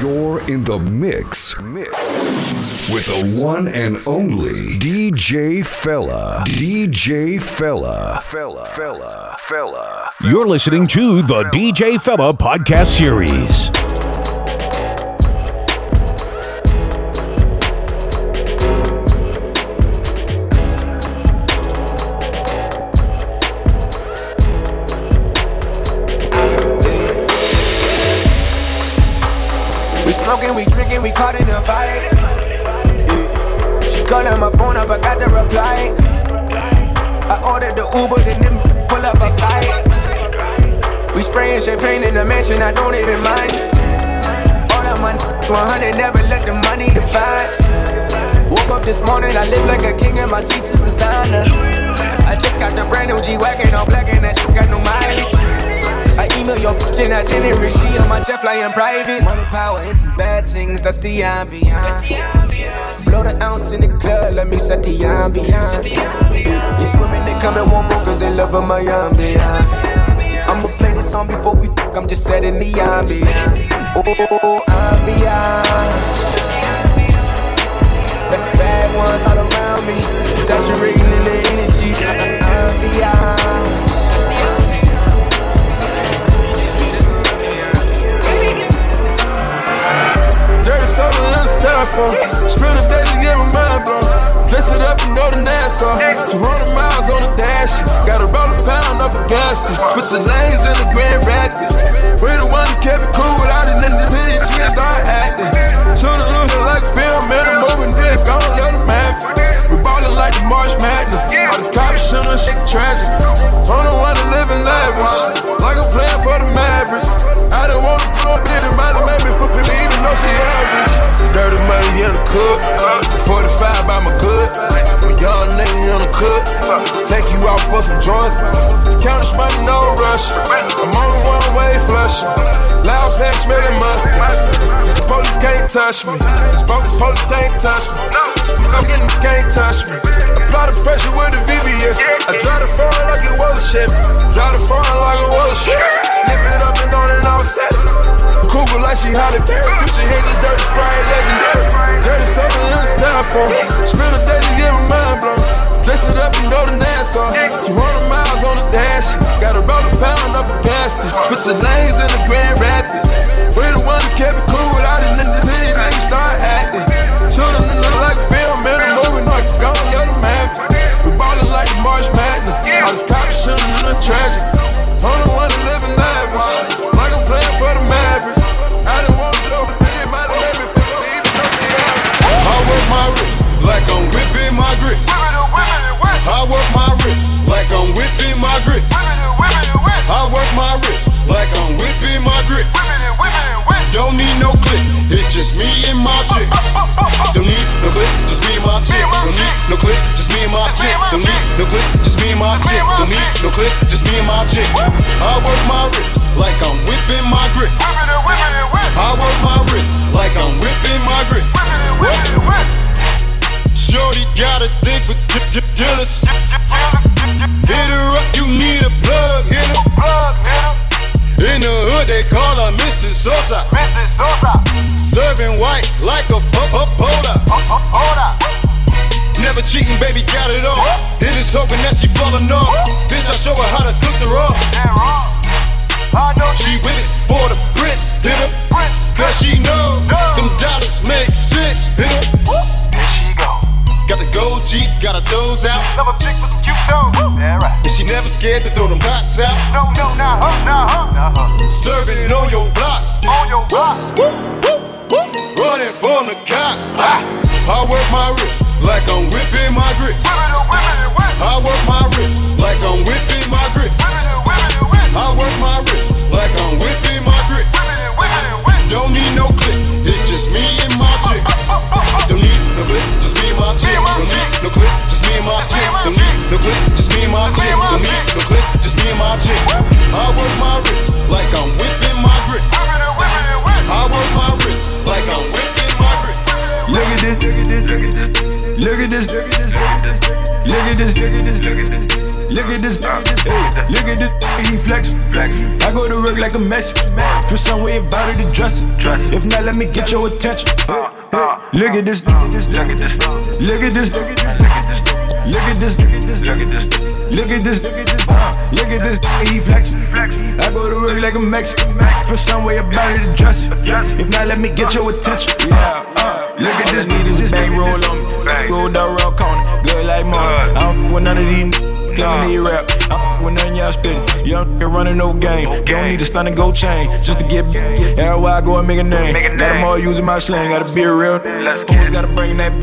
You're in the mix with the one and only DJ Fella. DJ Fella. Fella. You're listening to the DJ Fella podcast series. Smoking, we drinking, we caught in a fight. Yeah. She calling my phone, I forgot to reply. I ordered the Uber, then them pull up outside. We spraying champagne in the mansion, I don't even mind. All that money, 100, never let the money divide. Woke up this morning, I live like a king, and my seats is designer. I just got the brand new G-Wagon, all black, and that shit got no mileage. I email your bitch in itinerary, she on my jet flying private. Money, power, and some bad things, that's the ambiance. Blow the ounce in the club, let me set the ambiance. These women, they come and want more cause they love my ambiance. I'ma play this song before we fuck, I'm just setting the ambiance. Oh, ambiance. The bad ones all around me, saturating in the energy. Ambiance. Spill the stage and get my mind blown. Dress it up and go to Nassau. 200 miles on the dash. Gotta roll a pound up a gas. Switching lanes in the Grand Rapids. We the one that kept it cool without it in the city. She start acting. Should've losing like a film in a moving disc. I don't let them have. We ballin' like the March Madness. All this cop shit on shit tragic. I'm the one that living lavish. Like I'm playing for the Mavericks. I done want to floor, but it reminded me for 50, even though she average. Dirty money in the cook, 45 by my good. A young nigga in the cook, take you out for some joints. Count this money, no rush. I'm on the one way flush. Loud pass, smelling musty. The police can't touch me. The police can't touch me. I'm getting this can't touch me. Apply the pressure with the VVS. I drive the phone like it was a ship. Drive the phone like it was a ship. Nip it up and on and off Saturday. Cougar like she Holly Berry. Future hit this dirty sprite legendary. Dirty something in the downfall. Spill the stage and get my mind blown. Dress it up and go to Nassau. 200 miles on the dash. Gotta roll a pound up a gas. Put your lanes in the Grand Rapids. We the one that kept it cool without it in the city. Niggas start acting. Shootin' it like a film in a movie. No, it's gone, you're the man. We ballin' like the March Madness. All this cop shootin' in the tragic. I'm the one that livin' lavish. Like I'm playin' for the Mavericks. Like I'm whipping my grits. I work my wrist like I'm whipping my grits. I work my wrist like I'm whipping my grits. Don't need no click, it's just me and my chick. Don't need no click, just me and my chick. Don't need no click, just me and my chick. Don't need no click, just me and my chick. Don't need no click, just me and my chick. I work my wrist like I'm whipping my grits. I work my wrist like I'm whipping my grits. Shorty got a thing for dealers. Hit her up, you need a plug. Hit her. In the hood, they call her Mrs. Sosa. Serving white like a pola. Never cheating, baby, got it all. It is hoping that she falling off. Bitch, I show her how to cook the raw. She with it for the prince. Hit her. Cause she know them dollars make sense. Hit her. Got the gold teeth, got her toes out. Love a chick with some cute toes. Yeah, right. And she never scared to throw them pots out. No, nah, huh. Serving it on your block. On your block. Running from the cop. I work my wrist like I'm whipping my grits. I work my wrist like I'm whipping my grits. I work my wrist like I'm whipping my grits. Don't need no click, it's just me and my chick. Don't need no click. Don't need no clip, just me and my chick. Don't need no clip, just me and my chick. Don't need no clip, just me and my chick. I work my wrist like I'm whipping my grits. I work my wrist like I'm whipping my grits. Look at this, look at this, look at this, look at this, look at this, look at this, look at this, look at this, look at this, Look at this, he flexin'. I go to work like a mess. For some way about it to dress it. If not, let me get your attention. Look at this, look at this, look at this, look at this, look at this, look at this, he flexin'. I go to work like a Mexican. For some way about it to dress it. If not, let me get your attention. Look at this, need this bang roll on me. Roll the rock on it, good like mom. I don't want none of these claiming they rap. When none y'all spittin', young running no game. You don't need a stun and go chain just to get everywhere I go and make a name. Got them all using my slang, gotta be real. Always gotta bring that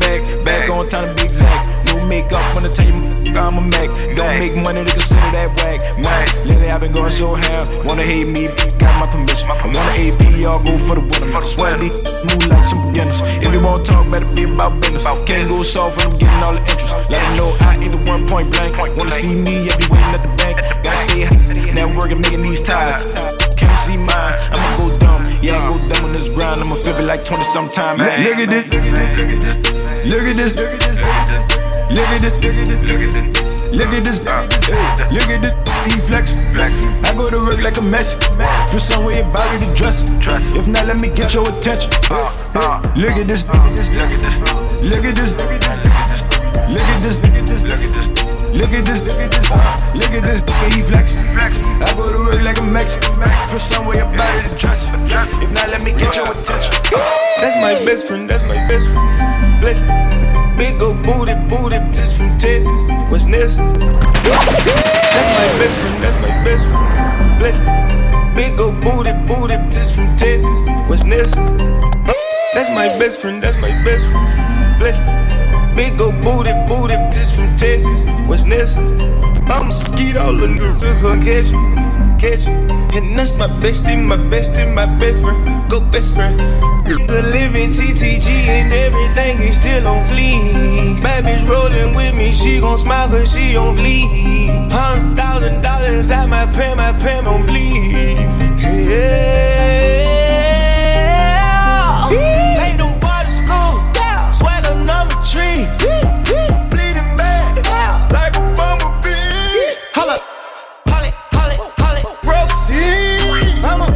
back on time to be exact. New makeup, wanna tell you I'm a Mac. Don't make money to consider that whack. Man, lately I've been going so hard. Wanna hate me, got my permission. I wanna AP, y'all go for the winner. I swear these move like some beginners. If you won't talk, better be about business. Can't go soft when I'm getting all the interest. Let them know I ain't the one point blank. Wanna see me, I be waiting at the bank. Gotta stay high, networking, making these ties. Can't see mine, I'ma go dumb. Yeah, I go dumb on this grind. I'ma flip it like 20 sometime. Look at this, look at this, look at this. Look at this, look at this, look at this, look at this, he flexin'. I go to work like a Mexican. For some way about it to dress it. If not, let me get your attention. Look at this, look at this, look at this, look at this, look at this, look at this, he flexin'. I go to work like a Mexican. For some way about it to dress it. If not, let me get your attention. That's my best friend, that's my best friend. Bless. Big ol' booty, just from Texas, what's Nelson? That's my best friend, that's my best friend. Bless me. Big ol' booty, just from Texas, what's Nelson? That's my best friend, that's my best friend. Bless me. Big ol' booty, just from Texas, what's Nelson? I'm skeet all the niggas gon' catch me. And that's my best friend, go best friend. The living TTG and everything is still on fleek. Bad bitch rolling with me, she gon' smile cause she on fleek. $100,000 out my pen on fleek. Yeah. Take them boys to school, swagger number 3. Bleeding back, like a bumblebee. Holla, holla, proceed. I'ma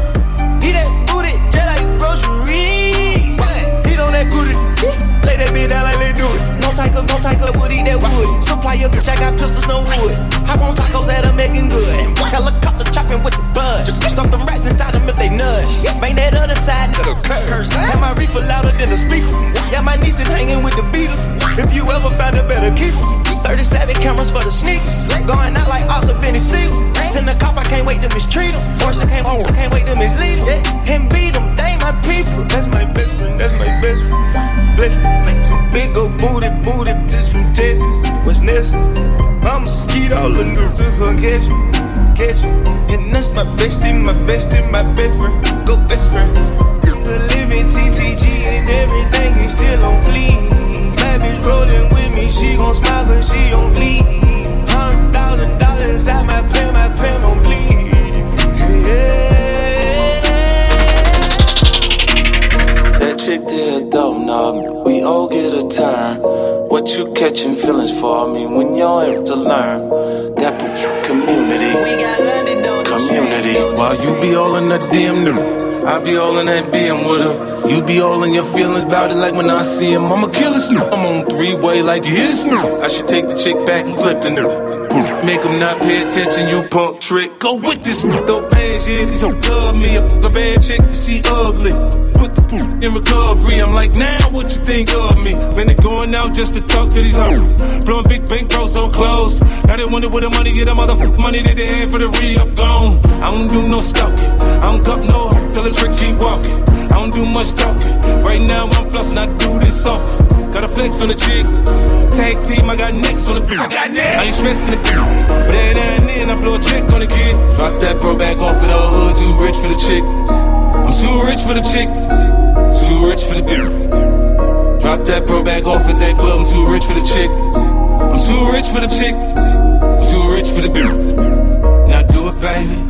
eat that booty just like groceries. Lay that bitch down like they do it. No type of wood, eat that wood. Supply your bitch, I got pistols, no wood. Hop on tacos that are making good. Helicopter chopping with the buzz. Stuff them rats inside them if they nudge. Bang that other side, nigga, curse. And my reefer louder than a speaker. Yeah, my niece is hanging with the Beatles. If you ever found a better keeper. 37 cameras for the sneakers. Going out like Oscar Benny Seal. Send a cop, I can't wait to mistreat him. Force, I can't wait to mislead him. And beat him, they my people. That's my best friend, that's my best friend. Bless me. Big ol' booty, just from Texas. What's Nelson? I'm skeet all the new gon' catch me. And that's my best friend. Go best friend. The living TTG and everything is still on fleek. My bitch rollin' with me, she gon' smile cause she on fleek. $100,000 out my pen on fleek. Yeah. That chick there don't know, we all get a turn. What you catching feelings for? I mean, when y'all have to learn that community. We got London on community. While you be all in that damn new. I be all in that BM with her. You be all in your feelings about it like when I see him. I'm a killer snoop. I'm on three-way like you hear the snoop. I should take the chick back and clip the new. Make him not pay attention, you punk trick. Go with this snoop. Those bad shit, this hoe love me. A bad chick to see ugly. Put the poop in recovery. I'm like, now what you think of me? Man, they going out just to talk to these hoes. Blowing big bankrolls on clothes. Now they wonder where the money get. The motherfucking money that they had for the re-up gone. I don't do no stalking. I don't cup no hoe till the trick keep walking. I don't do much talking. Right now I'm flussin', I do this often. Got a flex on the chick. Tag team, I got next on the bitch. I ain't stressing the bitch. But every now and then I blow a check on the kid. Drop that bro back off in the hood. Too rich for the chick. I'm too rich for the chick. Too rich for the bitch. Drop that bro back off at that club. I'm too rich for the chick. I'm too rich for the chick. I'm too rich for the bitch. Now do it, baby.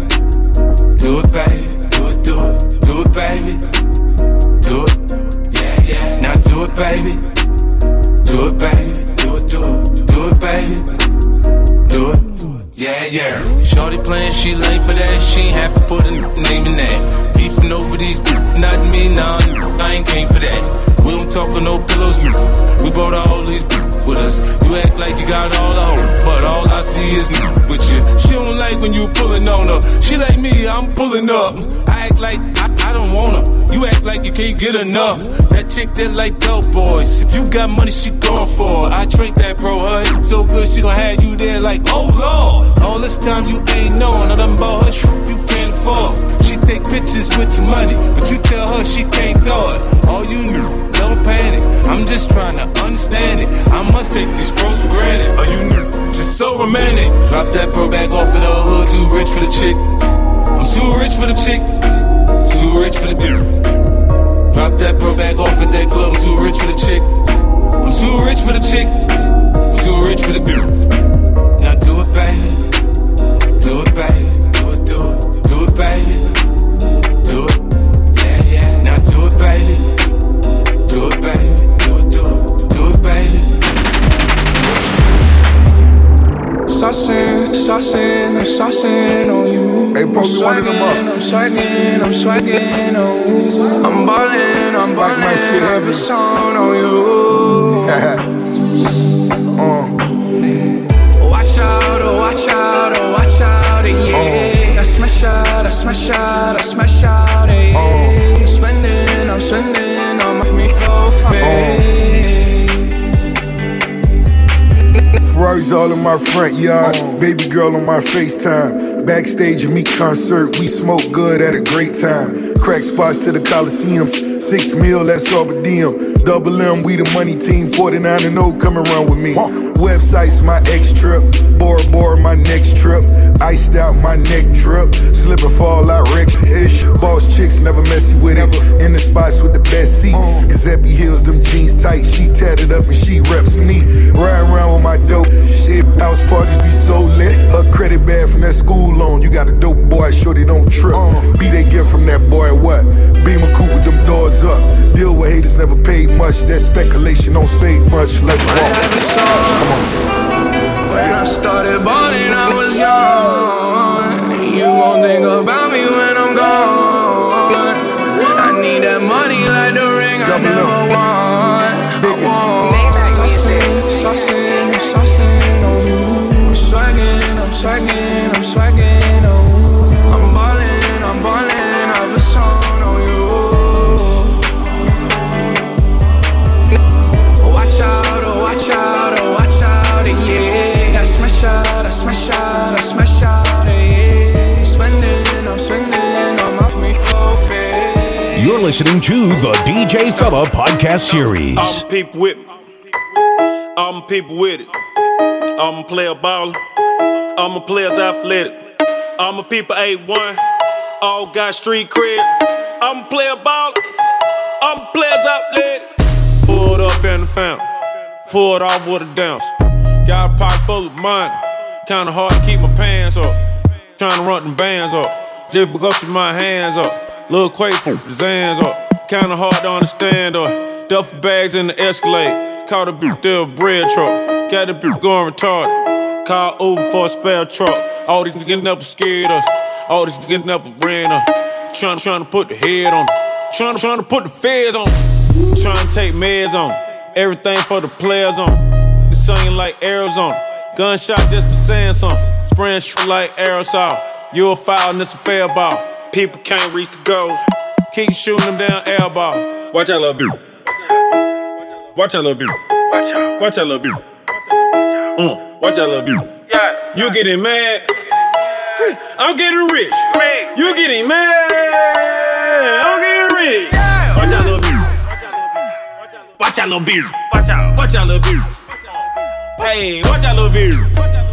Do it, baby, do it, baby, do it, yeah, yeah. Now do it, baby, do it, baby, do it, baby, do it. Yeah, yeah. Shorty playing, she late for that. She ain't have to put a name in that. Beefing over these dudes, not me, nah. I ain't came for that. We don't talk on no pillows, we brought all these with us. You act like you got all the hoes, but all I see is with you. She don't like when you pulling on her. She like me, I'm pulling up. I act like I don't want her. You act like you can't get enough. That chick that like dope boys. If you got money, she going for it. I treat that pro, her so good, she gon' have you there like, oh Lord. All this time you ain't knowing that I'm about her shit you can't afford. She take pictures with your money, but you tell her she can't throw it. All you knew, don't panic. I'm just trying to understand it. I must take these pros for granted. Are you new? Just so romantic. Drop that pro back off in the hood. Too rich for the chick. I'm too rich for the chick. Too rich for the bitch. Drop that pro back off at that club. I'm too rich for the chick. I'm too rich for the chick. I'm too rich for the bitch. Now do it, baby. Do it, baby. Do it, do it. Do it, baby. Do it. Yeah, yeah. Now do it, baby. Do it, baby. I'm saucing on you. Hey, bro, you wanted them up. I'm swagging on you. I'm ballin', I'm ballin'. This song on you. Watch out, yeah. I smash out, yeah. I'm spending on my profile. Ferrari's all in my front yard, baby girl on my FaceTime. Backstage at me concert, we smoke good at a great time. Crack spots to the Coliseums, 6 mil, that's all but them. Double M, we the money team, 49 and 0, come around with me. Websites, my ex trip, Bora Bora, my next trip. Iced out, my neck drip, slip and fall, I wreck-ish. Boss chicks, never messy with it, in the spots with the best seats. Giuseppe Hills, them jeans tight, she tatted up and she reps me. Ride around with my dope shit, house parties be so lit. Her credit bad from that school loan, you got a dope boy, shorty don't trip. Be they gift from that boy, what? Beam a coupe with them doors up, deal with haters, never paid much. That speculation don't say much. Let's walk. Come on. When I started balling, I was young. You gon' think about me when I'm gone. I need that money like the ring I never won. Biggest. Saucing on you. I'm swagging on you. I'm ballin'. You're listening to the DJ Fella podcast series. I'm people with it. I'm a player baller. I'm a player's athletic. I'm a people A1. All got street cred. I'm a player baller. I'm a player's athletic. Pulled up in the family. Pulled off with a dance. Got a pocket full of money. Kinda hard to keep my pants up. Tryna run them bands up. Just because with my hands up. Lil' Quaker, Zan's up. Kinda hard to understand, duffel bags in the Escalade. Caught a bitch, there a bread truck. Got a bitch going retarded. Call Uber for a spare truck. All these niggas never scared us. All these niggas never ran us. Tryna put the head on. Tryna put the feds on. Tryna take meds on. Everything for the players on. It's singing like Arizona. Gunshot just for saying something. Spraying shit like aerosol. You a foul and it's a fair ball. People can't reach the goals. Keep shooting them down air ball. Watch out, little bitch. Watch out, little bitch. Watch out, little bitch. Watch out, little bitch. You getting mad? I'm getting rich. You getting mad? I'm getting rich. Watch out, little bitch. Watch out, little bitch. Watch out, little bitch. Hey, watch out, little bitch.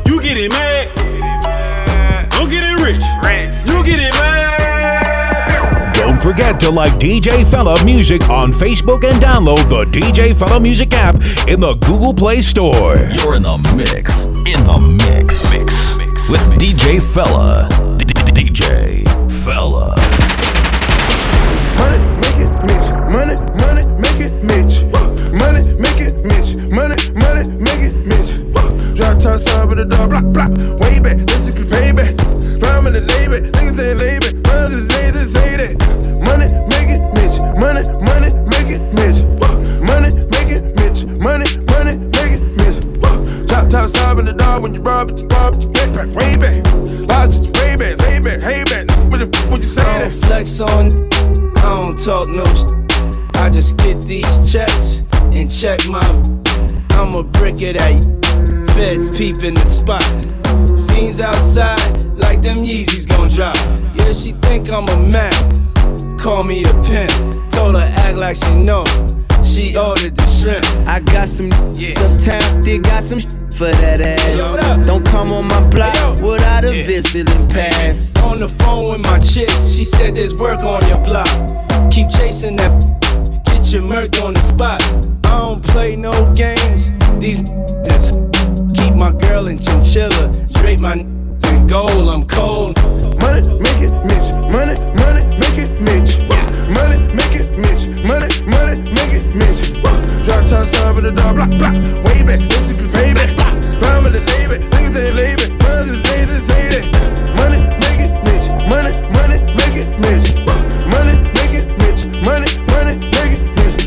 You getting mad? I'm getting rich. You getting mad? Don't forget to like DJ Fella Music on Facebook and download the DJ Fella Music app in the Google Play Store. You're in the mix. With DJ Fella. DJ Fella. Money, make it, Mitch. Money, make it, Mitch. Money, make it, Mitch. Money, make it, Mitch. Drop top side with a dog. Block. Way back. no. I just get these checks and check my. I'm a brick it at you. Feds peeping the spot. Fiends outside like them Yeezys gon' drop. Yeah, she think I'm a man. Call me a pimp. Told her act like she know. She ordered the shrimp. I got some sometimes they got some for that ass. Don't come on my block without a visiting pass. On the phone with my chick, she said there's work on your block. Keep chasing that, get your murk on the spot. I don't play no games. These that's keep my girl in chinchilla, drape my in gold. I'm cold. Money make it Mitch, money make it Mitch. Money make it Mitch, money make it Mitch. Drop top side with the dog, block, block. Way back, this is way back. Run with the baby, niggas ain't labor. Run with the ladies, hate it. Money make it Mitch, money make it Mitch. Money make it Mitch, money make it Mitch.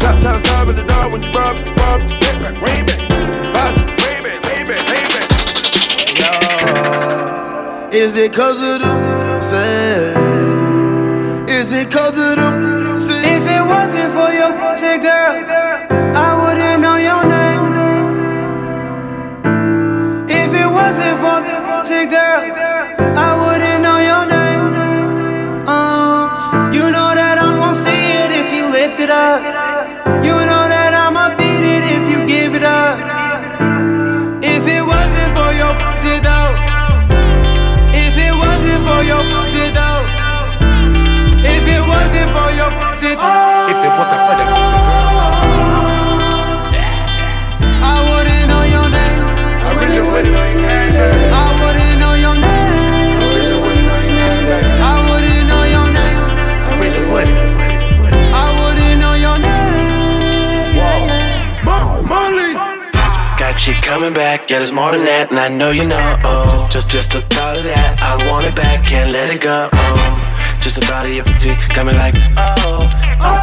Drop top side with the dog when you rob, get back, way back. Watch, way back. Yo, is it 'cause of the sand? Is it 'cause of the sin? If it wasn't for your pussy, girl, I wouldn't know your name. If it wasn't for the pussy, girl, I wouldn't know your name. You know that I'm gon' see it if you lift it up. You know that I'ma beat it if you give it up. If it wasn't for your pussy, though. If it wasn't for your pussy, though. If it wasn't for your pussy, oh, if it wasn't for the pussy, girl, I wouldn't know your name. I really wouldn't know your name, baby. I wouldn't know your name. I really wouldn't know your name, baby. I wouldn't know your name. I really wouldn't. I wouldn't know your name. Whoa, Molly. Got you coming back, yeah, there's more than that, and I know you know. Oh, just the thought of that, I want it back, can't let it go. Oh. Just the thought of your pity got me like, oh, oh.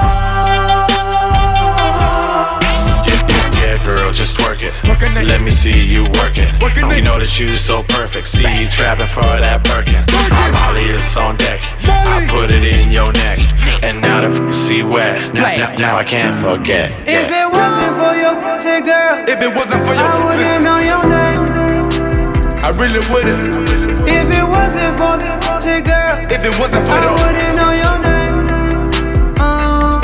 Yeah, girl, just twerk it. Let me see you work it. You know that you so perfect. See you trapping for that Birkin. My Molly is on deck. I put it in your neck. And now the pussy wet. Now I can't forget. Yeah. If it wasn't for your pussy, girl, if it wasn't for your pussy, I wouldn't know your name. I really wouldn't. If it wasn't for the pussy, girl, if it wasn't for I wouldn't know your name.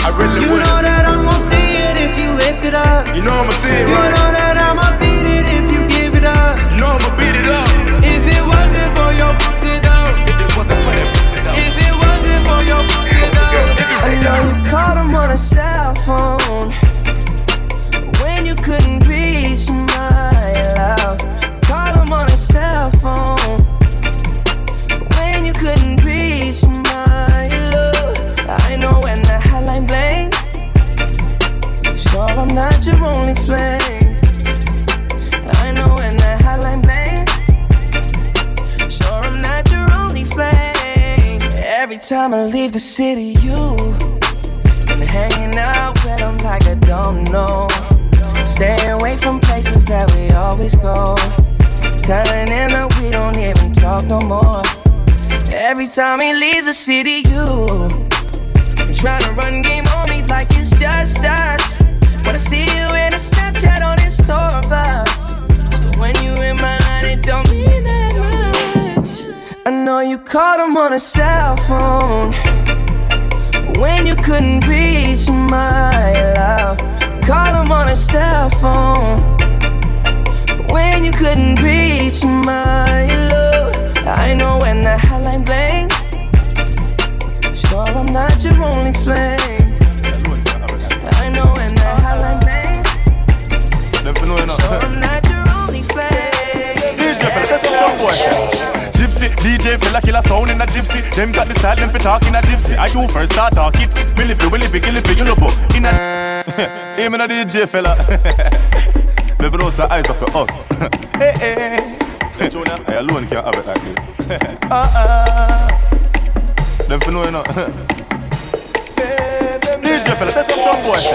I really you wouldn't. You know that I'm gon' see it if you lift it up. You know I'ma see it, right? You know that I'ma beat it if you give it up. You know I'ma beat it up. If it wasn't for your pussy, though. If it wasn't for that pussy, though. If it wasn't for your pussy, though. I know you called him on a cell phone when you couldn't reach my love. Called him on a cell phone. You couldn't reach my love. I know when the hotline bling. So I'm not your only flame. I know when the hotline bling. So I'm not your only flame. Every time I leave the city, you been hanging out with them like I don't know. Stay away from places that we always go. Telling them that we don't even talk no more. Every time he leaves the city, you trying to run game on me like it's just us. Wanna see you in a Snapchat on his tour bus. So when you in my line, it don't mean that much. I know you called him on a cell phone when you couldn't reach my love. Called him on a cell phone when you couldn't reach my love. I know when the hotline bling. Sure, I'm not your only flame. I know when the hotline bling. Sure, I'm not your only flame. DJ Fella, that's some question. Gypsy, DJ Fella, kill a sound in a gypsy. Them got the style, them for talking a gypsy. I you first start talk it. Willy be, kill it, you know, bro. In a. Hey, man, DJ Fella. Never knows the eyes of the us. Hey. I alone can't have it like this. Them for know you know. These Jeff, let's have some boys.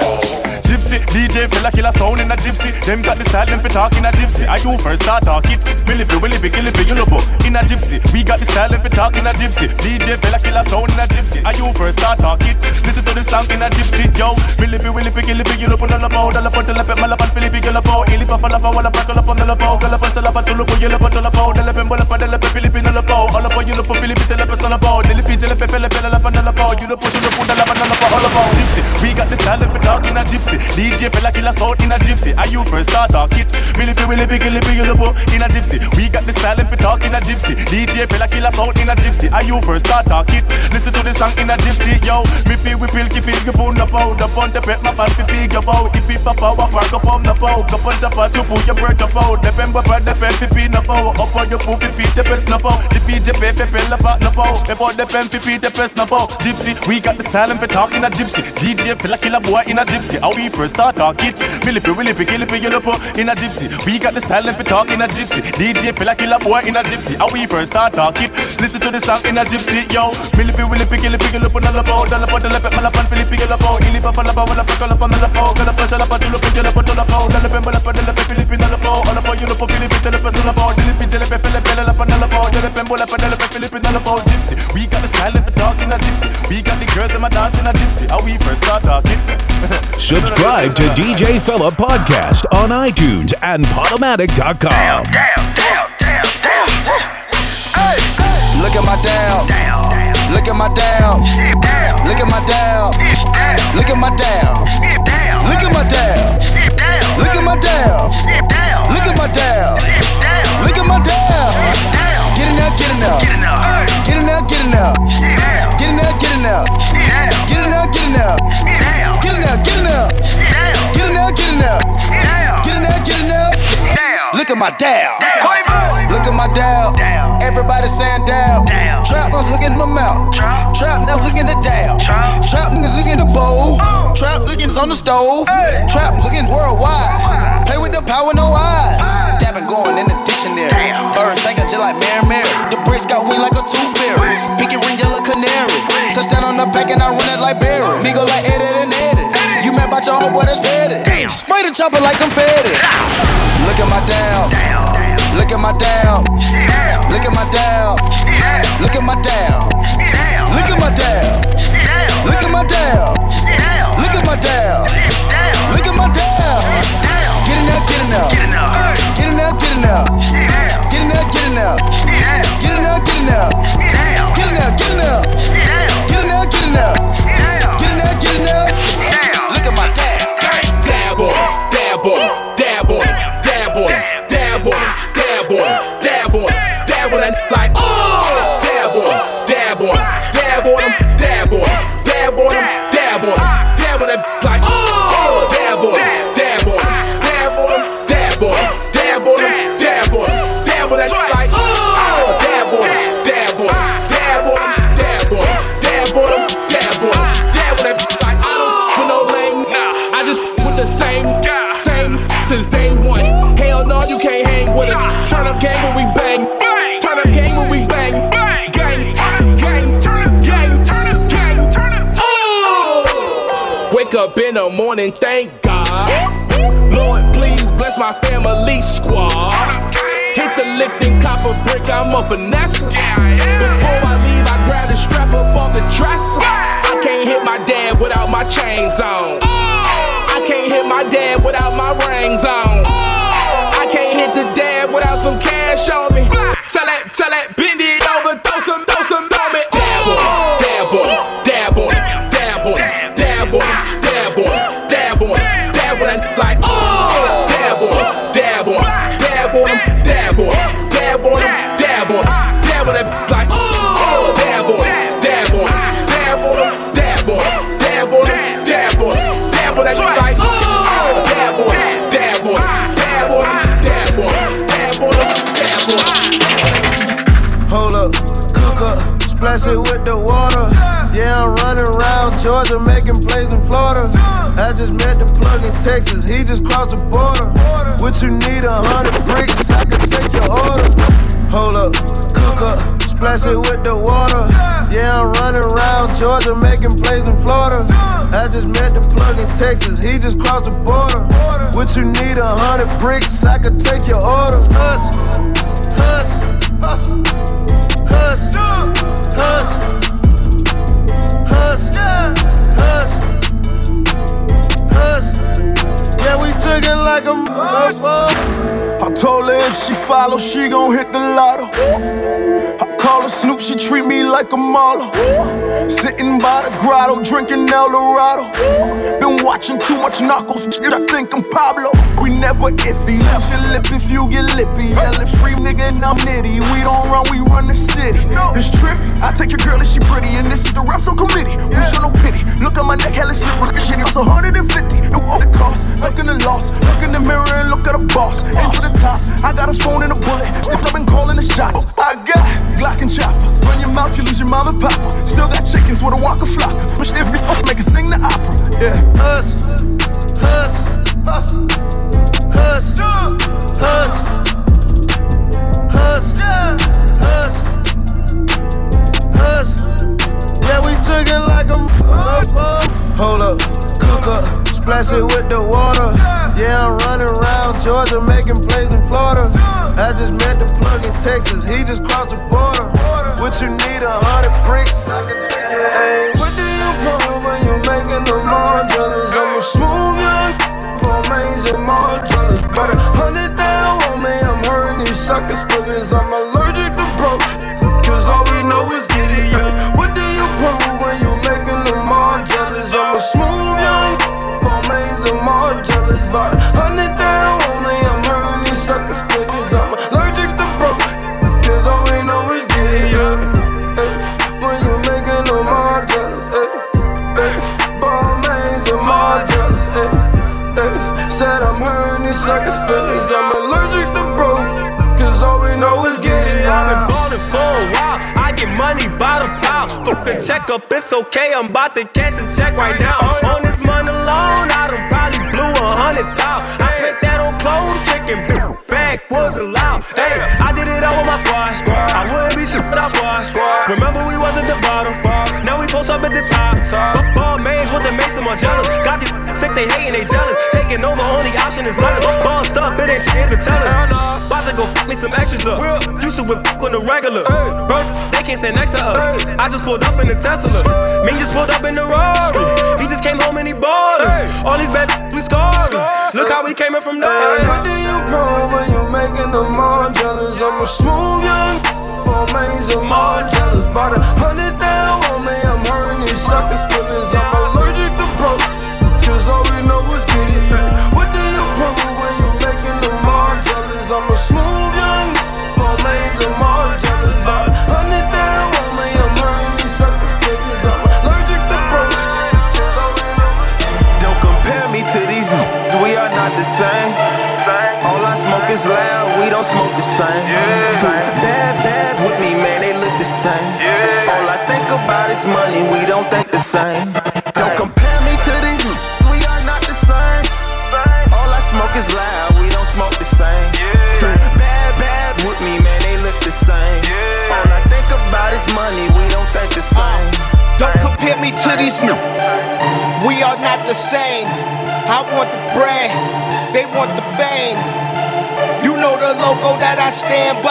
Gypsy, tipsy. DJ Fella kill a sound in a gypsy. Them got the style, them fi talk in a gypsy. I you first start talk it. Willy be, kill it be, you know bo. In a gypsy, we got the style, them fi talk in a gypsy. DJ Fella kill a sound in a gypsy. I you first start talk it. Listen to the song in a gypsy, yo. Willy be, kill it be, you know bo. Nalapa, telapa, malapa, Philippi, gilapa. Ilipa, falapa, walapa, kalapa, nalapa, kalapa, salapa, tulupo, yelapa, telapa, telapa, balapa, telapa, Philippi, nalapa. Alapa, you know bo, Philippi, telapa, salapa, Philippi, telapa, Philippi, nalapa, nalapa. You know bo, nalapa, alapa, gypsy. We got the style, them fi talk in a gypsy. DJ Fella kill a sound in a gypsy. I you first start talk it. Willy be, kill it be, you know bo. In a gypsy, we got the style, them fi talk in a gypsy. DJ Fella kill a sound in a gypsy. I you first start talk it. Listen to the song in a gypsy, yo. Mippy, whippy, kippy, gibun, napa, dapon, tepet, mapa, pipi, gapa. If you pop out, walk up on the boat. Cup on the pot, you put your breath up out. Depember, the FFP, no pow. Up on your poopy feet, the pets no pow. The PJP, the fella, no pow. About the FFP, the pets no pow. Gypsy, we got the style and for talking a gypsy. DJ Fella kill a boy in a gypsy. How we first start talk it. Willy, kill it, you know, in a gypsy. We got the style and for talking a gypsy. DJ Fella kill a boy in a gypsy. How we first start talk it. Listen to the song in a gypsy, yo. Willy, kill it, you know, on the boat. On the boat, the left, Malapan, Philippi, the boat. Ilipa, Palapa, Malapan, the boat. Fresh up to look into the pot of the power, the Pemba, the Philippine, the power, and upon you look for Philippine, the personal power, the Philippine, the Pella, the Pemba, the Philippine, the power, gypsy. We got the style of the talk in a gypsy. We got the girls in my dance in a gypsy. How we first start talking. Subscribe to DJ Fella Podcast on iTunes and Podomatic.com. Damn. Hey. Look at my down. Look at my down. Look at my down. Look at my down. Look at my dab. Look at my dab. Look at my dab. Look at my dab. Get it up, get it up. Get it up, get it up. Get it up, get it up. Get it up, get it up. Get it up, get it up. Get it up, get it up. Get it up, get it up. Look at my dab. Look at my dab. Everybody saying dab. Trap niggas looking in my mouth. Trap niggas looking at dab. Trap niggas looking at the bowl. Trap niggas on the stove. Trap looking worldwide. Play with the power, no eyes. Dabbing going in the dictionary. Bird singing just like Mary. The bricks got wing like a tooth fairy. Pinky ring, yellow canary. Touchdown on the back and I run it like Barry. Me go like Eddie. You mad about your homeboy that's petty. Spray the chopper like I'm fetty. Look at my down. Look at my down. Look at my down. Look at my down. Look at my down. Look at my down. Look at my down. Look at my down. Get it up, get it up. Get it up, get it up. Get it up, get it up. Get it up, get it up. Get it up, get it up. Get it up, get it up. Get it up, get it up. Look at my down. Dab on that like oh, dab on that like oh, dab on that like oh, dab on that like I don't put no lame, nah, I just with the same since day one. Hell no, you can't hang with us. Turn up gang when we bang. Up in the morning, thank God. Lord, please bless my family squad. Hit the lifting copper brick, I'm a finesse. Before I leave, I grab the strap up off the dresser. I can't hit my dad without my chains on. I can't hit my dad without my rings on. I can't hit the dad without some cash on me. Tell that, bend it over, throw some on me. Like oh, dab on it like oh, dab on it like oh, dab on it. Hold up, cook up, splash it with the water. Yeah, I'm running around Georgia, making plays in Florida. I just met the plug in Texas, he just crossed the border. What you need, 100 bricks, I can take your orders. Hold up, cook up. splash it with the water. Yeah, I'm running around Georgia, making plays in Florida. I just met the plug in Texas, he just crossed the border. What you need, 100 bricks, I could take your order. Hustle, hustle, hustle, hustle, hustle, hustle, hustle. Yeah, we jugging like a motherfucker. I told her if she follow, she gon' hit the lotto. I call her Snoop, she treat me like a model. Sitting by the grotto, drinking El Dorado. Been watching too much Narcos, shit, I think I'm Pablo. We never iffy, left your lip if you get lippy. Yellin' free nigga and I'm nitty. We don't run, we run the city. This trip, I take your girl and she pretty. And this is the reps on committee, we show no pity. Look at my neck, hella slippery, shit, it's 150. No off the cost, look in the loss. Look in the mirror and look at the boss. Top. I got a phone and a bullet, bitch, I've been calling the shots. I got Glock and chopper, run your mouth, you lose your mom and papa. Still got chickens with a walker flock. Push every off, make it sing the opera. Yeah, hustle, hustle, hustle, hustle, hustle, hustle, hustle. Yeah, we jugging like a motherfucker. Hold up, cook up, splash it with the water. Yeah, I'm running around Georgia, making plays in Florida. I just met the plug in Texas, he just crossed the border. What you need, 100 bricks? I can take it. What do you prove when you making the margins? I'm a smooth young, amazing margins. But 100,000 on me, I'm hurting these suckers' feelings. I'm allergic to broke, cause all we know is get it young. What do you prove when you making the margins? I'm a smooth young, I'm all jealous, but 100,000 only. I'm hurting these suckers' feelings. I'm allergic to broke, cause all we know is get it. When you making them all jealous, ball mains, I'm all jealous. Said I'm hurting these suckers' feelings. I'm allergic to broke, cause all we know is get it. I've been ballin' for a while. I get money by the pile. Fuck the check up, it's okay. I'm about to cash a check right now. On this money alone, I done probably blew 100,000. I spent that on clothes, chicken, back wasn't loud. Hey, I did it all with my squad. I wouldn't be shit without squad. Remember we was at the bottom, now we post up at the top. Ball mains with the mason more jealous. Got these sick, they hating, they jealous. Taking over, only option is letters. Balled up, it ain't shit to tell us. About to go fuck me some extras up. Used to whip on the regular. Bro, they can't stand next to us. I just pulled up in the Tesla. Me just pulled up in the Rari. He just came home and he ballin'. All these bad we scarred. Look how we came in from there. What do you prove when you making them all jealous? I'm a smooth young, amazing, more jealous. About 100,000 on me, I'm hurting these suckers' feelings. I'm allergic to broke, cause all we know is getting paid. What do you prove when you making them all jealous? I'm a smooth young, amazing, more jealous. About 100,000 on me, I'm hurting these suckers' feelings. I'm allergic to broke, cause all we know is getting paid. Don't compare me to these niggas, we are not the same. All I smoke is loud, we don't smoke the same. Two bad with me, man, they look the same. All I think about is money, we don't think the same. Don't compare me to these, we are not the same. All I smoke is loud, we don't smoke the same. Two bad with me, man, they look the same. All I think about is money, we don't think the same. Don't compare me to these, we are not the same. I want the bread, they want the fame. You know the logo that I stand by.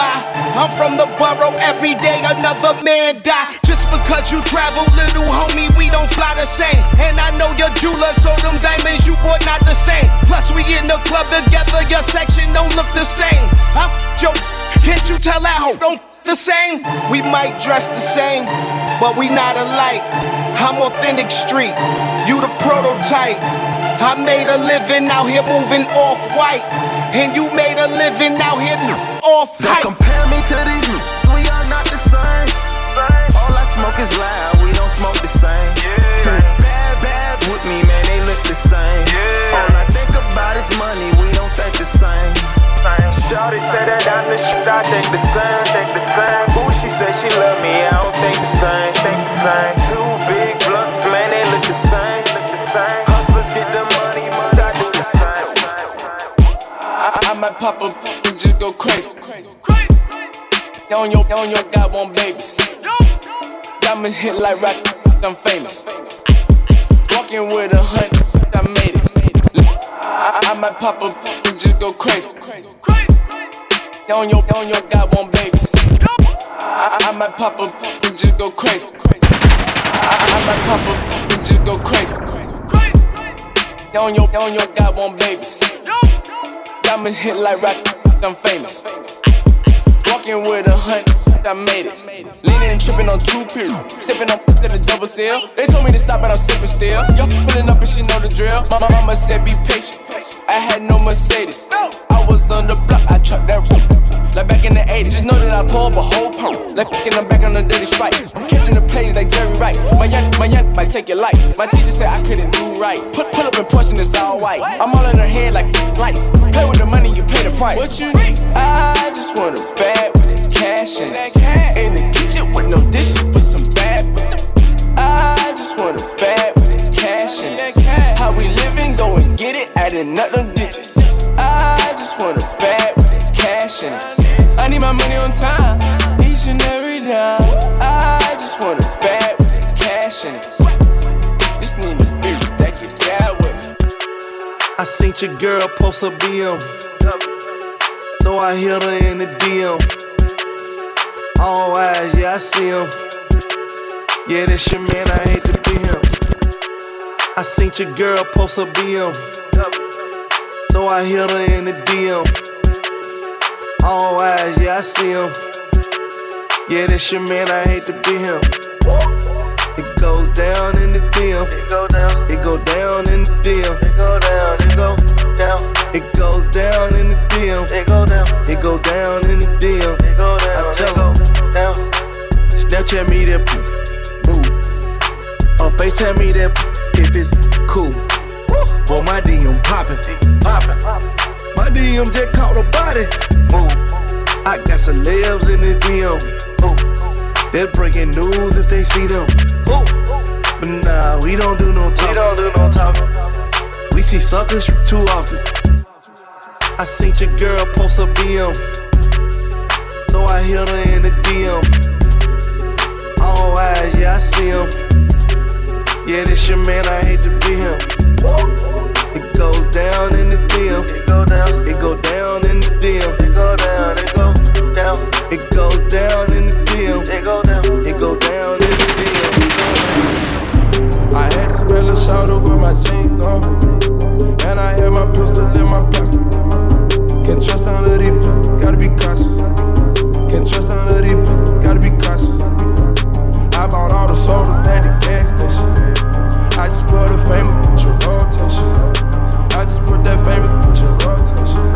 I'm from the borough, every day another man die. Just because you travel, little homie, we don't fly the same. And I know your jeweler, so them diamonds you bought not the same. Plus we in the club together, your section don't look the same. I'm joke, can't you tell that hoe don't the same? We might dress the same, but we not alike. I'm authentic street, you the prototype. I made a living out here moving off-white, and you made a living out here off-hype. Don't compare me to these we are not the same. All I smoke is loud, we don't smoke the same. Two bad with me, man, they look the same. All I think about is money, we don't think the same. Shawty say that I'm the shit, I think the same. Ooh, she say she love me, I don't think the same. Two big blunts, man, they look the same. Hustlers get the money, but I do the same. I might pop up and just go crazy. Young, got one babies. Diamonds hit like rock, I'm famous. Walking with 100, I made it. I might pop up and just go crazy. Young, got one babies. I might pop up and just go crazy. I might pop up and just go crazy. Young, got one babies. Diamonds hit like rock, I'm famous. Walking with 100, I made it. Leaning and tripping on 2 pills, sipping on to the double seal. They told me to stop, but I'm sipping still. Y'all pulling up and she know the drill. My mama said be patient. I had no Mercedes. I was on the block, I trucked that rope like back in the '80s. Just know that I pull up a whole pound, like and I'm back on the dirty strike. I'm catching the plays like Jerry Rice. My young might take your life. My teacher said I couldn't do right. Pull up and punch and it's all white. I'm all in her head like lights. Play with the money, you pay the price. What you need? I just want a bag with the cash in it. In the kitchen with no dishes, but some bad. I just want a bag with the cash in it. How we living? Go and get it. Adding up them digits. I just want a bag with the cash in it. I need my money on time, each and every dime. I just want a bag with the cash in it. This need a bitch that can die with me. I seen your girl post a BM, so I hit her in the DM. All eyes, yeah, I see him. Yeah, that's your man, I hate to be him. I seen your girl post a BM, so I hit her in the DM. All eyes, yeah, I see him. Yeah, that's your man, I hate to be him. It goes down in the DM. It go down in the DM. It goes down in the DM. It go down in the DM. I tell them. Snapchat me that move. Or FaceTime me that if it's cool. Boy, my DM poppin'. My DM just caught a body move. I got celebs in the DM. They're breaking news if they see them. But nah, we don't do no talkin'. We see suckers too often. I seen your girl post a BM, so I hit her in the DM. All eyes, yeah, I see him. Yeah, this your man, I hate to be him. It goes down in the DM. It go down in the DM. It goes down in the DM. It go down in the DM. I had to spell a shoulder with my jeans on, and I had my pistol in my pocket. Can't trust none of these, gotta be cautious. Can't trust none of these, gotta be cautious. I bought all the sodas at the gas station. I just put a famous bitch in rotation. I just put that famous bitch in rotation.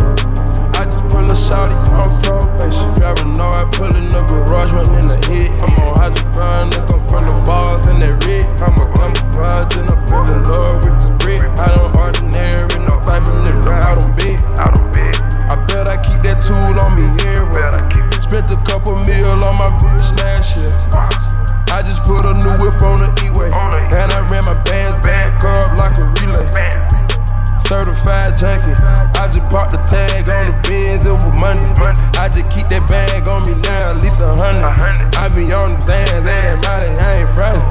I just put a shawty on probation. Paranoid, pulling the garage, running a hit. I'm on hydrophone, looking for the balls in that rig. I'm a camouflage and I'm feeling love with this brick. I don't ordinary, no type of nigga, I don't be. I bet I keep that tool on me everywhere. Spent a couple mil on my bitch last year. I just put a new whip on the E-way, and I ran my bands back up like a relay. Certified junkie, I just popped the tag on the Benz, it was money. I just keep that bag on me now, at least 100. I be on them Zans, and money, I ain't frontin'.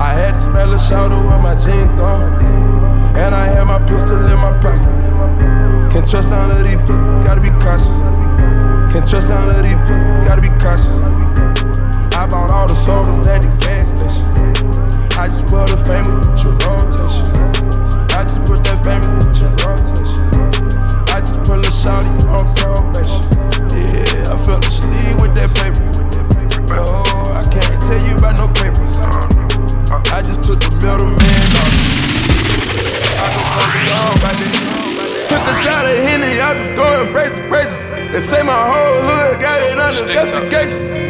I had to smell a shoulder with my jeans on, and I had my pistol in my pocket. Can't trust none of these, gotta be cautious. Can't trust none of these, gotta be cautious. I bought all the sodas at the gas station. I just put a famous bitch in rotation. I just put that famous bitch in rotation. I just put a shawty on probation. Yeah, I felt the sleeve with that paper. Bro, I can't tell you about no papers. I just took the middleman off. I can fuck it all by this. Took a shot of Henny, I be going brazen. They say my whole hood got it under investigation.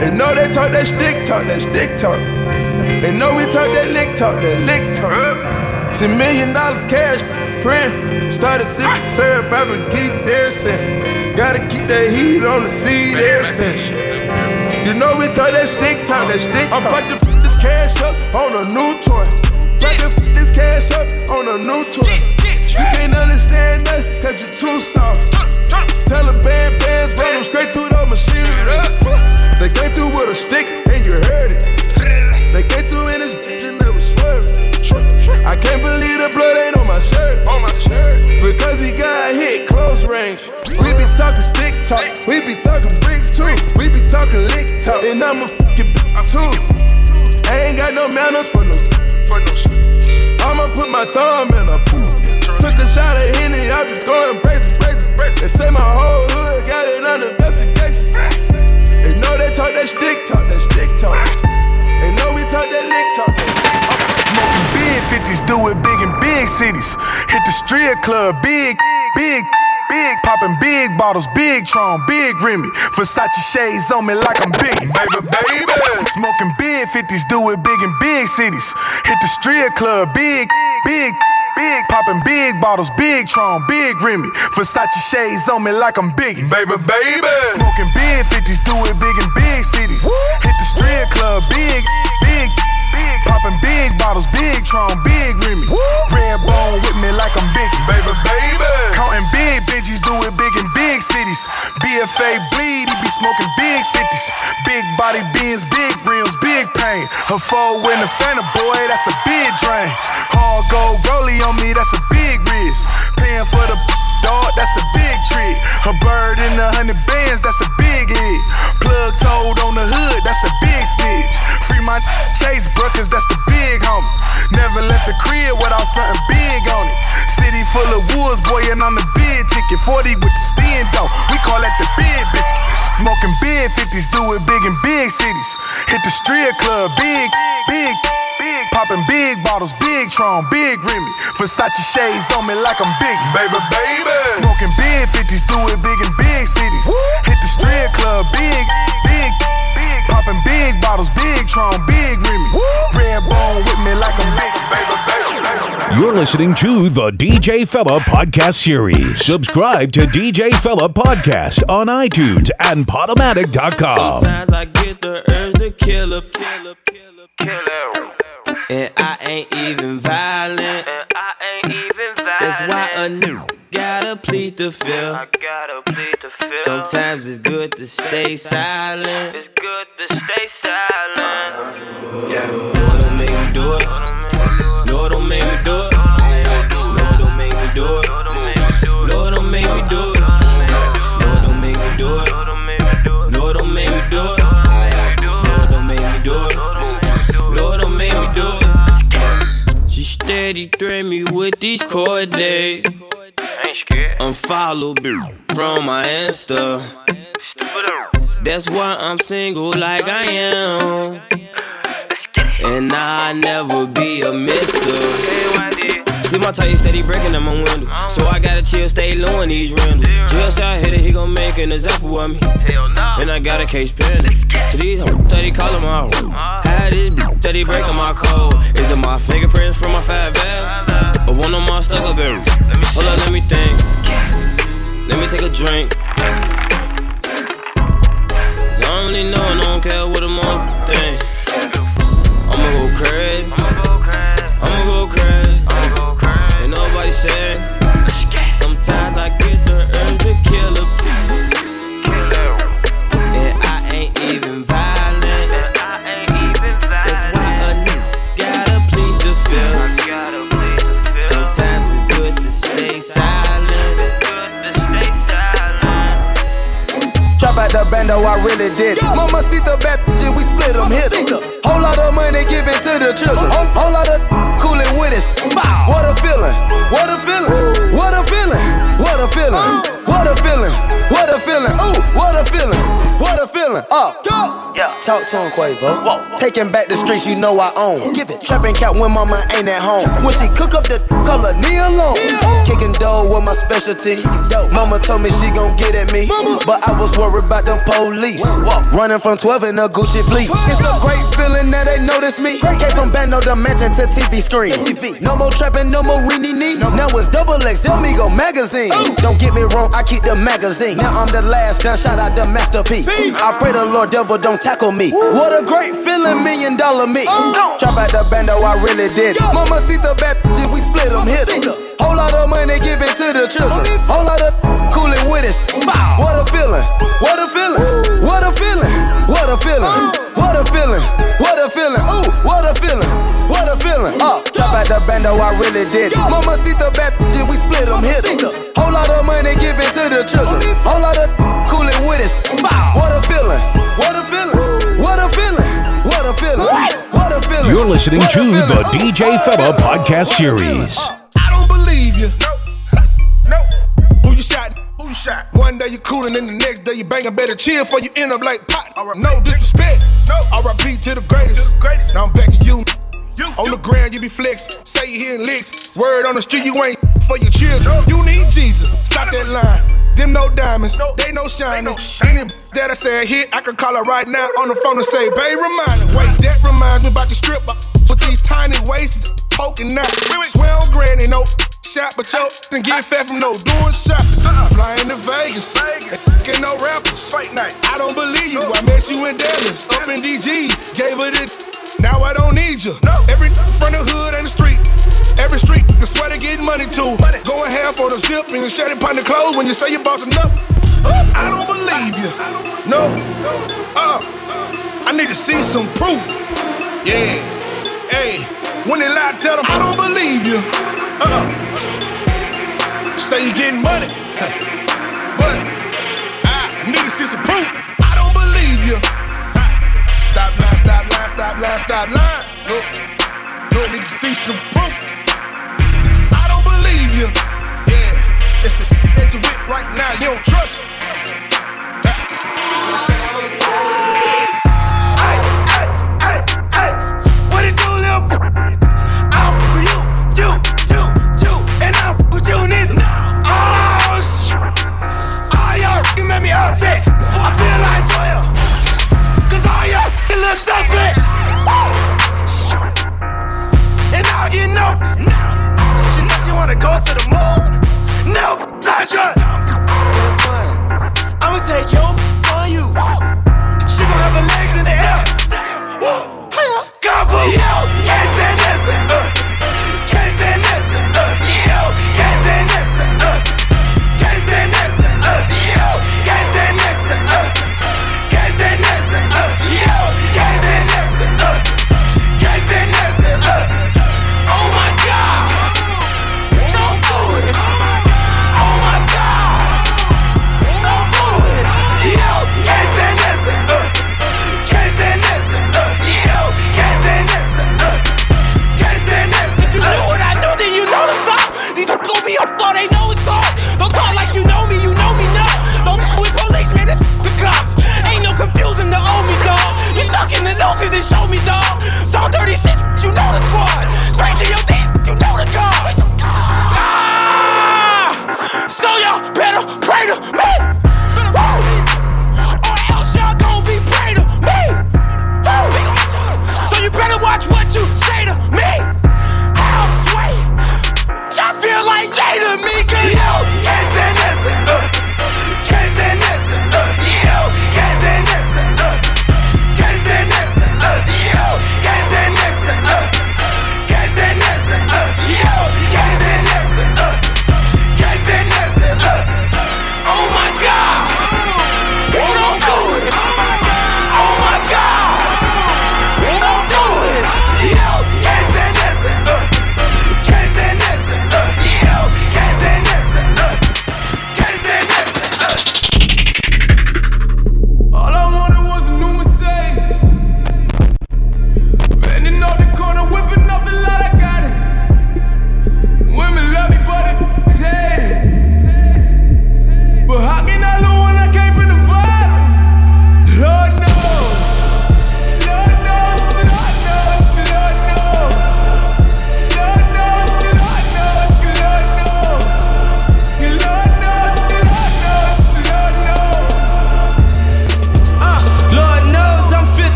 They know they talk that stick talk. They know we talk that lick talk. $10 million cash, friend. Started sipping syrup, I've been geeked there since. Gotta keep that heat on the seed there since. You know we talk that stick talk. I'm about to f*** this cash up on a new toy. About to f*** this cash up on a new toy. You can't understand us, cause you're too soft. Tell the band bands, run them straight through and I'm a fucking bitch. I'm too. I ain't got no manners for no shit. I'ma put my thumb in a pool. Took a shot at Henny, I been going crazy. They say my whole hood got it under investigation. They know they talk that stick talk. They know we talk that lick talk. Smoking big 50s, do it big in big cities. Hit the strip club, big. Poppin' big bottles, big Tron, big Remy. Versace shades on me like I'm Biggie. Baby. Smoking big 50s, do it big in big cities. Hit the strip club, big. Poppin' big bottles, big Tron, big Remy. Versace shades on me like I'm Biggie. Baby. Smoking big 50s, do it big in big cities. Hit the strip club, big. Poppin' big bottles, big Tron, big Remy. Red bone with me like I'm Biggie. Baby. Countin' big bitches, do it big in big cities. BFA bleed, he be smoking big 50s. Big body beans, big rims, big pain. A foe in the Fanta, boy, that's a big drain. Hard gold rollie on me, that's a big risk. Payin' for the dog, that's a big trick. A bird in 100 bands, that's a big hit. Plug toed on the hood, that's a big stitch. Free my Chase, bruh, cause that's the big homie. Never left the crib without something big on it. City full of woods, boy, and I'm the big ticket. 40 with the stem though, we call that the big biscuit. Smoking big 50s, do it big in big cities. Hit the strip club, big. Poppin' big bottles, big Tron, big Remy. Versace shades on me like I'm Biggie. Baby. Smoking big 50s, do it big in big cities. Hit the strip club, big. Poppin' big bottles, big Tron, big Remy. Red bone with me like I'm Biggie. Baby. You're listening to the DJ Fella podcast series. Subscribe to DJ Fella podcast on iTunes and Podomatic.com. Sometimes I get the urge to kill. And I ain't even violent. That's why a new gotta plead the fifth. Sometimes it's good to stay silent. Yeah. No, don't make me do it. No, don't make me do it. No, don't make me do it. No, don't make me do it. No, don't make me do it. No, don't make me do it. No, don't make me do it. Lord, don't make me do it. She steady thread me with these cold days. Ain't scared. Unfollow bitch from my Insta. That's why I'm single like I am. And I'll never be a mister. See my tight steady breaking at my window. So I gotta chill, stay low in these rentals. Just out here, he gon' make an example of me. And I got a case pending. To these hoes that he callin' my hoe. Had this bitch that he breakin' my code. Is it my fingerprints from my 5S? Or one of my stuck-up berries? Hold up, let me think. Let me take a drink. I don't really know and I don't care what a motherfucker think. I'ma go crazy. Sometimes I get the urge to kill a bitch. And I ain't even violent. That's why a nigga gotta plead the fifth. Sometimes it's good to stay silent. Drop out the bando, I really did it. Mama see the bad bitch, we split them, hit it. Whole lot of money given to the children. Whole lot of coolin' with it. What a feeling. What a feeling, what a feeling, what a feeling, what a feeling, what a feeling, ooh, what a feeling, what a feeling, go! Yeah. Talk to him, Quavo. Whoa. Taking back the streets, you know I own. Give it, trapping cat when mama ain't at home. When she cook up the color, leave alone. Kicking dough with my specialty. Mama told me she gon' get at me. But I was worried about the police. Running from 12 in a Gucci fleece. It's a great feeling that they notice me. Came from Bando the mansion to TV screen. No more trapping, no more weenie. Now it's double XL Migo magazine. Don't get me wrong, I keep the magazine. Now I'm the last gunshot out the masterpiece. I pray the Lord devil don't tackle me. What a great feeling, $1 million me. Drop out the bando, I really did it. Mama see the bad bitch, we split them, hit it. Whole lot of money given to the children. Whole lot of coolin' with it. What a feeling, what a feeling, what a feeling, what a feeling, what a feeling, what a feeling, ooh, what a feeling, what a feeling. Drop out the bando, I really did it. Mama see the bad bitch, we split them, hit it. Whole lot of money given to the children. Whole lot of coolin' with it. What a feeling, what a feeling. What a feeling, what a feeling, what a feeling. You're listening to the DJ Fella podcast series. I don't believe you. No. Who you shot? Who you shot? One day you're coolin' and the next day you bangin'. Better chill before you end up like pot. No disrespect. R.I.P. to the greatest. Now I'm back at you. On the ground you be flexin', say you hitting licks. Word on the street you ain't for your children. You need Jesus. Stop that line. Them no diamonds, they no shining. Any that I say hit, I can call her right now on the phone and say, babe, remind me. Wait, that reminds me about the stripper with these tiny waists poking out. Swell granny, no shot, but yo, then get fat from no doing shots. Flying to Vegas, ain't no rappers. I don't believe you. I met you in Dallas, up in DG, gave her the. Now I don't need you. No. Every front of hood and the street. Every street, the sweater getting money to. Going half on the zip and you shut it on the clothes when you say you bought some up. I don't believe you. No. I need to see some proof. Yeah. Hey. When they lie, tell them I don't believe you. Say you getting money. But I need to see some proof. I don't believe you. Stop lying. Stop lying, stop lying, stop lying. Look, look, need to see some proof. I don't believe you. Yeah, it's a that you with right now. You don't trust him.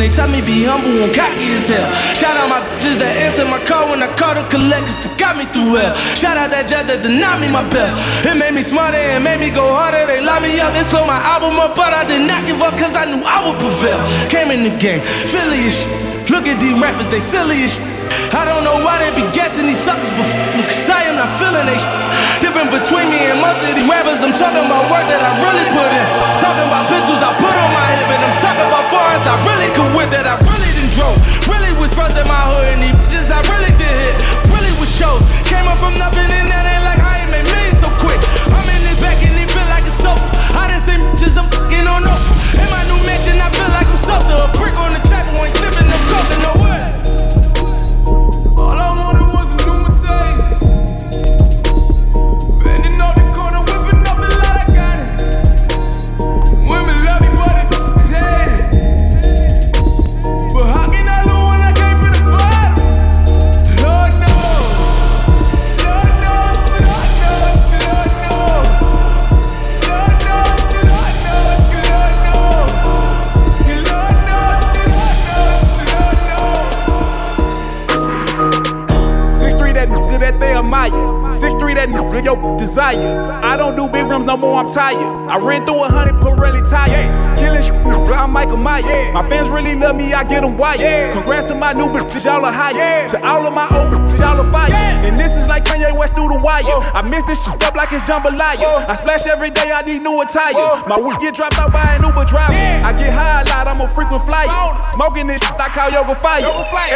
and they tell me be humble and cocky as hell. Shout out my bitches that answer my call when I call them collectors, it got me through hell. Shout out that judge that denied me my belt. It made me smarter and made me go harder. They locked me up and slowed my album up, but I did not give up cause I knew I would prevail. Came in the game, Philly as shit. Look at these rappers, they silly as shit. I don't know why they be guessing these suckers, but cause I am not feeling they different between me and most of these rappers. I'm talking about work that I really put in, talking about pistols I put on my hip, and I'm talking about foreigns I really could whip that I really didn't drove. Really was first in my hood, and these bitches I really did hit. Really was shows, came up from nothing, and that ain't like I ain't made millions so quick. I'm in the back and it feel like a sofa. I done seen bitches I'm fucking on over. In my new mansion I feel like I'm Sosa, a brick on the table, ain't slipping no coke and no way. All I wanted was a new Mercedes. Bending on the corner, whipping up the lot, I got it. Women love me, but it's dead. But how can I lose when I came from the bottom? Lord no, Lord no, Lord no, Lord no, Lord no, Lord no, Lord no, Lord no, Lord no. 6'3", that nigga, that they admire. 6'3", that nigga, your desire. I don't do big rims no more, I'm tired. I ran through 100 Pirelli tires. Killing shit, I'm Michael Myers. My fans really love me, I get them wired. Congrats to my new bitches, y'all are higher. To all of my old bitches, y'all are fire. And this is like Kanye West through the wire. I mix this shit up like it's jambalaya. I splash every day, I need new attire. My week get dropped out by an Uber driver. I get high a lot, I'm a frequent flyer. Smoking this shit, I call yoga fire.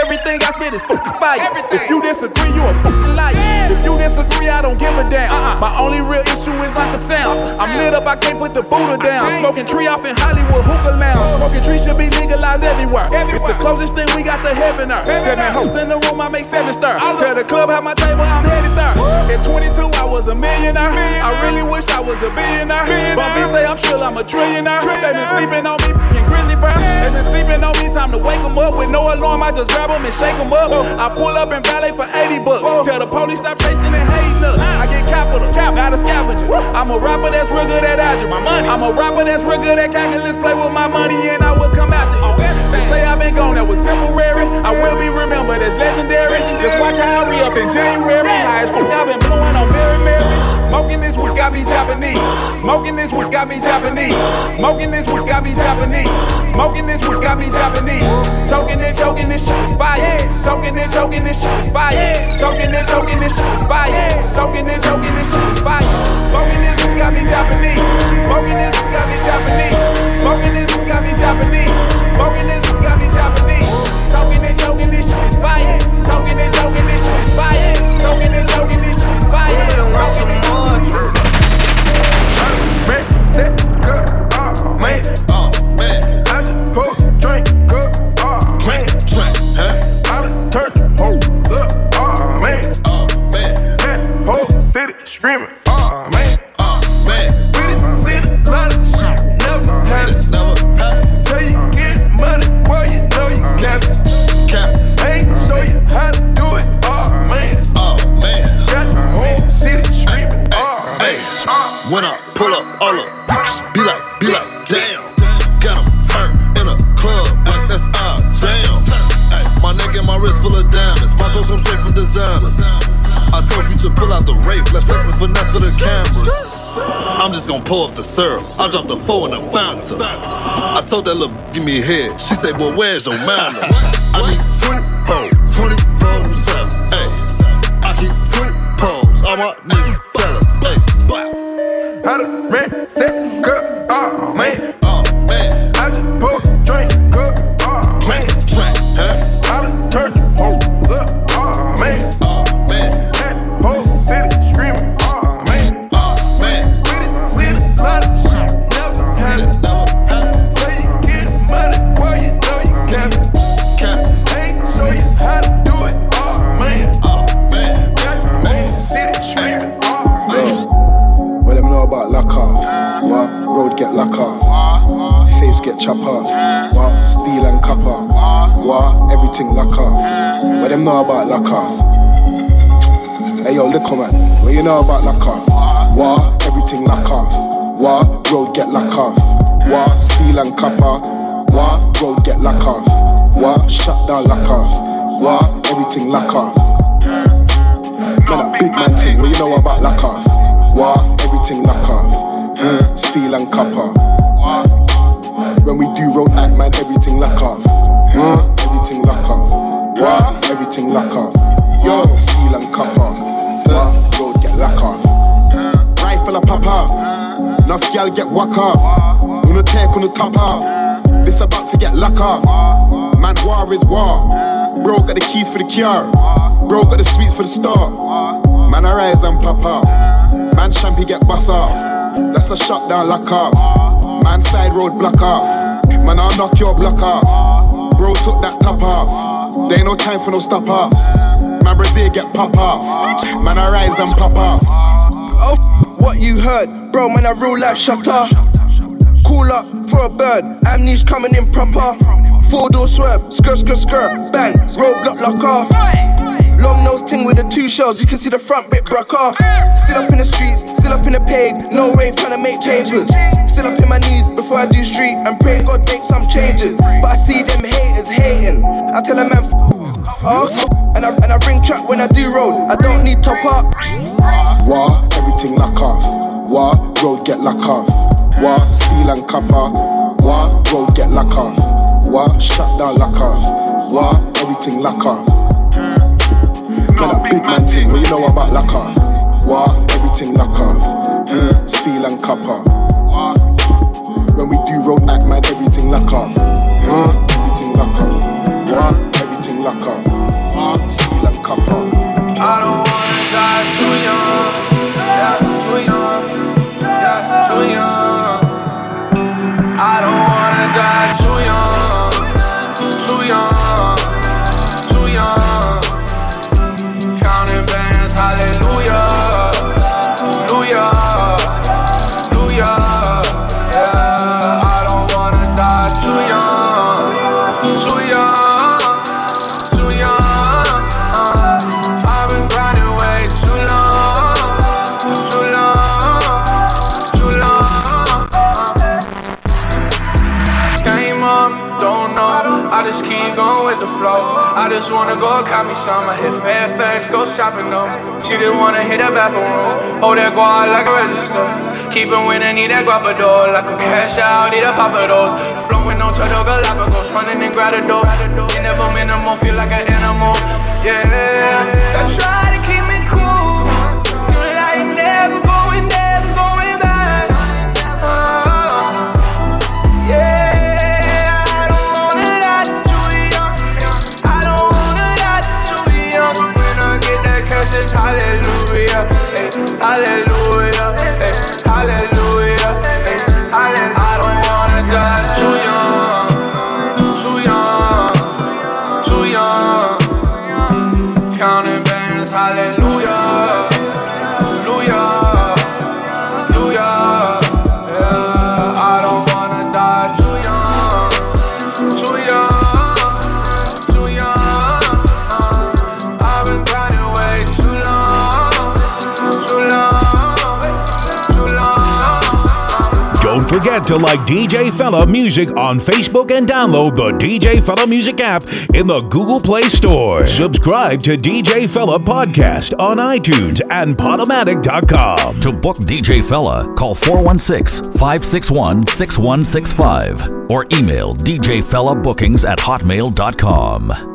Everything I spit is fucking fire. If you disagree, you a fucking liar. If you disagree, I don't give a damn. My only real issue is like the sound. I'm lit up, I can't put the Buddha down. Smoking tree off in Hollywood hookah lounge. Smoking tree should be legalized everywhere. It's the closest thing we got to heaven earth. 7 hoes in the room, I make 7 stir. Tell the club how my table, I'm headed there. At 22, I was a millionaire. I really wish I was a billionaire. But me say I'm chill, I'm a trillionaire. They been sleeping on me, f***ing grizzly brown. They been sleeping on me, time to wake them up. With no alarm, I just grab them and shake them up. I pull up and valet for $80. Tell the police stop chasing and hating us. I get capital, not a scavenger. I'm a rapper that's real good at dodging my money. I'm a rapper that's real good at calculus. Play with my money and I will come after you. They say I've been gone, that was temporary. I will be remembered as legendary. Just watch how I re-up in January. High as fuck, I've been blowing on Mary Mary. Smoking this wood got me Japanese. Smoking this wood got me Japanese. Smoking this wood got me Japanese. Smoking this wood got me Japanese. Toking and choking, this shit is fire. Toking and choking, this shit is fire. Toking and choking, this shit is fire. Toking and choking, this shit is fire. Smoking this wood got me Japanese. Smoking this wood got me Japanese. Smoking this wood got me Japanese. Smoking this wood got me Japanese. Toking and choking, this shit is fire. Toking and choking, this shit is fire. Toking and choking, this shit is fire. Toking and set good, man. Man. I just pour drink, good, drink, huh? I done turned the hoes up, man. Man. That whole city screaming, man. Man. We done seen a lot of shit, never had it. So you get money, well you know you cap it. Ain't show you how to do it, man. Man. That whole city screaming, man. What up? Pull up, all up, be like, damn. Got him turned in a club, like that's our jam. Ay, my neck and my wrist full of diamonds, my clothes come straight from designers. I told you to pull out the rape, let's flex and finesse for the cameras. I'm just gonna pull up the syrup, I dropped the 4 in the fountain. I told that little give me a head, she said, boy, where's your manners? I need 20 hoes, 20 foes, I keep 20 poles, all my niggas fellas, ay. I done ran, set, good, man. Man. I just pour, drink, good, man. Drink, huh? I done turned the hoes up, man. Man. That whole city screaming, man. Man. We done seen a lot of shit, never had it. So you get money, well you know you cap it. Ain't show you how to do it, man. That whole city screaming, man. Them know about lock off. What? Road get lock off. Face get chop off. What? Steel and copper. What? Everything lock off. But them know about lock off. Hey yo, little man, what you know about lock off? What? Everything lock off. What? Road get lock off. What? Steel and copper. Wah, bro, get lack off. Wah, shut down lack off. Wah, everything lack off. Man, that big man thing, what you know about lack off? Wah, everything lack off. Steel and copper. When we do road act, man, everything lack off. Everything lack off. Wah, everything lack off. Yo, steel and copper. Wah, road get lack off. Rifle a pop off. Nuff y'all get whack off. Wanna take on the top off. This about to get luck off. Man, war is war. Bro got the keys for the cure. Bro got the sweets for the store. Man, I rise and pop off. Man, champy get bust off. That's a shut down luck off. Man, side road block off. Man, I'll knock your block off. Bro took that top off. There ain't no time for no stop offs. Man, Brazil get pop off. Man, I rise and pop off. Oh, what you heard? Bro, man, I rule like shut up. Call up for a bird, amnesia coming in proper. Four door swerve, skirt, skirt, skirt, bang, roadblock lock off. Long nose ting with the two shells, you can see the front bit broke off. Still up in the streets, still up in the pave, no rave trying to make changes. Still up in my knees before I do street and pray God make some changes. But I see them haters hating, I tell a man and I ring track when I do road, I don't need top up. Wah, everything lock off. Wah, road get lock off. Wah, steel and copper. Wah, bro, get lack off. Wah, shut down lack off. Wah, everything lack off. Man, that big man thing, what you know about lack off? Wah, everything lack off. Steel and copper. When we do road act, man, everything lack off. Everything lack off. Wah, everything lack off. Wah, steel and copper. I don't wanna die too young. Yeah, too young. Yeah, too young. I don't wanna die too young, too young, too young. Counting bands, hallelujah, hallelujah, hallelujah. Yeah, I don't wanna die too young, too young, too young. I've been grinding way too long, too long, too long. I just keep going with the flow. I just wanna go cop me some. I hit Fairfax, go shopping though. She didn't wanna hit a bathroom room. Oh, that guap like a register. Keep it winning, need that guapador. Like I'm cash out, eat a pop of those. Flowing on Turtle Galapagos, running and grab the door. And if I'm in a mall, feel like an animal. Yeah, I try to keep me cool. You like never going, never going back. Yeah. Hallelujah, hey, hallelujah, hey, hallelujah, hey, hallelujah. I don't wanna die too young, too young, too young. Counting bands, hallelujah, hallelujah, hallelujah. Yeah, I don't wanna die too young, too young, too young. I've been grinding way too long. Don't forget to like DJ Fella Music on Facebook and download the DJ Fella Music app in the Google Play Store. Subscribe to DJ Fella Podcast on iTunes and Podomatic.com. To book DJ Fella, call 416-561-6165 or email djfellabookings@hotmail.com.